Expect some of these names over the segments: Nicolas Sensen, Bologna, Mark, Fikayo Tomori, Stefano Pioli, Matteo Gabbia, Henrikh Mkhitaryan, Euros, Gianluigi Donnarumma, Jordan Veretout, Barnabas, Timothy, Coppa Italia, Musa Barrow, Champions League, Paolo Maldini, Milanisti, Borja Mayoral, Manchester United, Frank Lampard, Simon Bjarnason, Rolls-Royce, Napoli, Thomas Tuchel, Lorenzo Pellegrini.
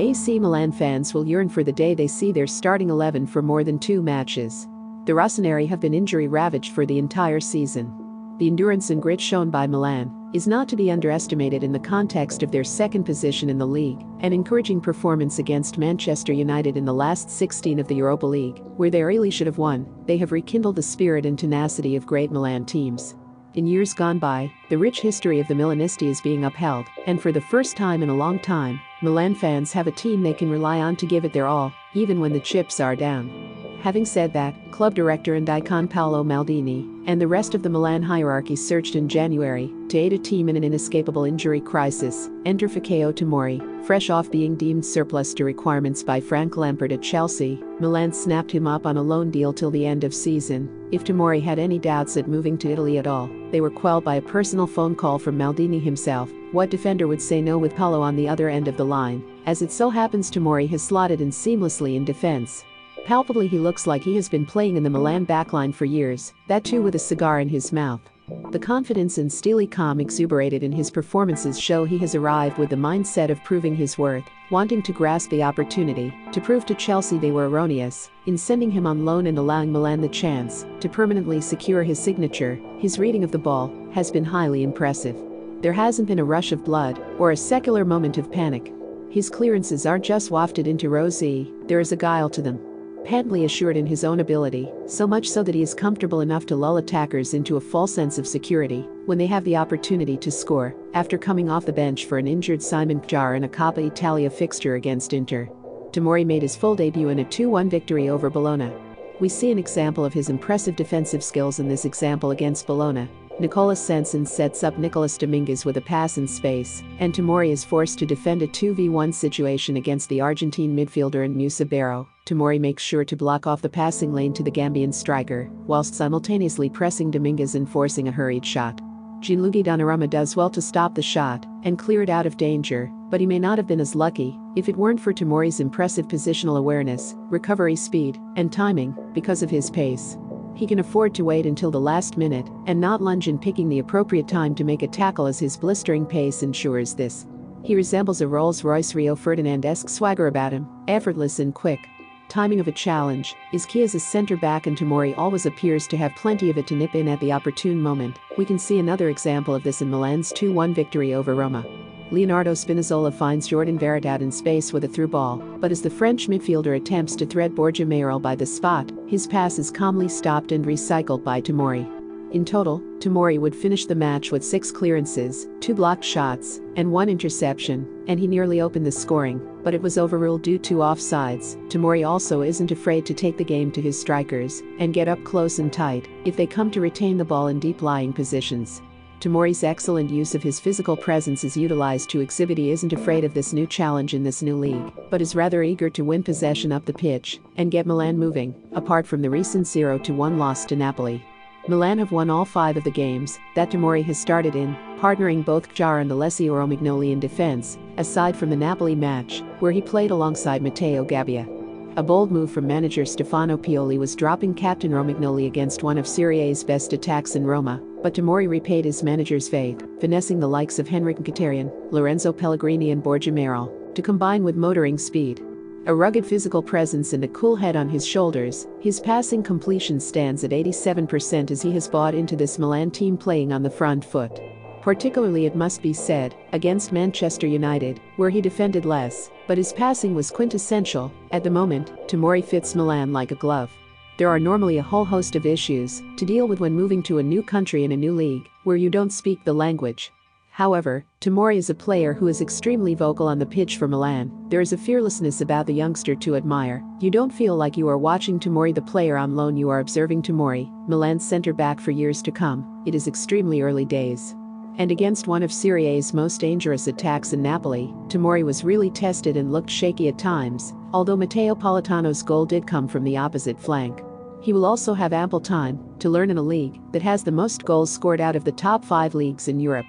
AC Milan fans will yearn for the day they see their starting 11 for more than two matches. The Rossoneri have been injury-ravaged for the entire season. The endurance and grit shown by Milan is not to be underestimated in the context of their second position in the league, an encouraging performance against Manchester United in the last 16 of the Europa League, where they really should have won. They have rekindled the spirit and tenacity of great Milan teams. In years gone by, the rich history of the Milanisti is being upheld, and for the first time in a long time, Milan fans have a team they can rely on to give it their all, even when the chips are down. Having said that, club director and icon Paolo Maldini and the rest of the Milan hierarchy surged in January to aid a team in an inescapable injury crisis. Enter Fikayo Tomori, fresh off being deemed surplus to requirements by Frank Lampard at Chelsea. Milan snapped him up on a loan deal till the end of season. If Tomori had any doubts at moving to Italy at all, they were quelled by a personal phone call from Maldini himself. What defender would say no with Paolo on the other end of the line? As it so happens, Tomori has slotted in seamlessly in defense. Palpably, he looks like he has been playing in the Milan backline for years, that too with a cigar in his mouth. The confidence and steely calm exuberated in his performances show he has arrived with the mindset of proving his worth, wanting to grasp the opportunity to prove to Chelsea they were erroneous in sending him on loan and allowing Milan the chance to permanently secure his signature. His reading of the ball has been highly impressive. There hasn't been a rush of blood or a secular moment of panic. His clearances aren't just wafted into rosy, there is a guile to them. Patently assured in his own ability, so much so that he is comfortable enough to lull attackers into a false sense of security when they have the opportunity to score, after coming off the bench for an injured Simon Bjarnason in a Coppa Italia fixture against Inter. Tomori made his full debut in a 2-1 victory over Bologna. We see an example of his impressive defensive skills in this example against Bologna. Nicolas Sensen sets up Nicolas Dominguez with a pass in space, and Tomori is forced to defend a 2v1 situation against the Argentine midfielder and Musa Barrow. Tomori makes sure to block off the passing lane to the Gambian striker, whilst simultaneously pressing Dominguez and forcing a hurried shot. Gianluigi Donnarumma does well to stop the shot and clear it out of danger, but he may not have been as lucky if it weren't for Tomori's impressive positional awareness, recovery speed, and timing. Because of his pace, he can afford to wait until the last minute and not lunge in picking the appropriate time to make a tackle, as his blistering pace ensures this. He resembles a Rolls-Royce Rio Ferdinand-esque swagger about him, effortless and quick. Timing of a challenge is key as a centre-back, and Tomori always appears to have plenty of it to nip in at the opportune moment. We can see another example of this in Milan's 2-1 victory over Roma. Leonardo Spinazzola finds Jordan Veretout in space with a through ball, but as the French midfielder attempts to thread Borja Mayoral by the spot, his pass is calmly stopped and recycled by Tomori. In total, Tomori would finish the match with 6 clearances, 2 blocked shots, and 1 interception, and he nearly opened the scoring, but it was overruled due to offsides. Tomori also isn't afraid to take the game to his strikers and get up close and tight if they come to retain the ball in deep lying positions. Tomori's excellent use of his physical presence is utilized to exhibit he isn't afraid of this new challenge in this new league, but is rather eager to win possession up the pitch and get Milan moving, apart from the recent 0-1 loss to Napoli. Milan have won all 5 of the games that Tomori has started in, partnering both Kjaer and Alessio Romagnoli in defense, aside from the Napoli match, where he played alongside Matteo Gabbia. A bold move from manager Stefano Pioli was dropping captain Romagnoli against one of Serie A's best attacks in Roma, but Tomori repaid his manager's faith, finessing the likes of Henrikh Mkhitaryan, Lorenzo Pellegrini and Borja Mayoral, to combine with motoring speed. A rugged physical presence and a cool head on his shoulders, his passing completion stands at 87% as he has bought into this Milan team playing on the front foot. Particularly, it must be said, against Manchester United, where he defended less, but his passing was quintessential. At the moment, Tomori fits Milan like a glove. There are normally a whole host of issues to deal with when moving to a new country in a new league, where you don't speak the language. However, Tomori is a player who is extremely vocal on the pitch for Milan. There is a fearlessness about the youngster to admire. You don't feel like you are watching Tomori the player on loan, you are observing Tomori, Milan's centre-back for years to come. It is extremely early days. And against one of Serie A's most dangerous attacks in Napoli, Tomori was really tested and looked shaky at times, although Matteo Politano's goal did come from the opposite flank. He will also have ample time to learn in a league that has the most goals scored out of the top 5 leagues in Europe.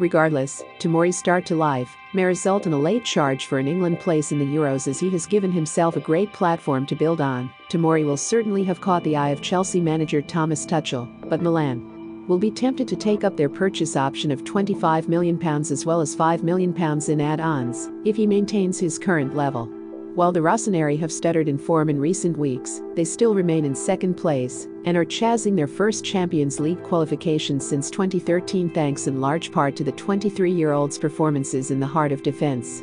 Regardless, Tomori's start to life may result in a late charge for an England place in the Euros, as he has given himself a great platform to build on. Tomori will certainly have caught the eye of Chelsea manager Thomas Tuchel, but Milan will be tempted to take up their purchase option of £25 million as well as £5 million in add-ons, if he maintains his current level. While the Rossoneri have stuttered in form in recent weeks, they still remain in second place and are chasing their first Champions League qualification since 2013 thanks in large part to the 23-year-old's performances in the heart of defense.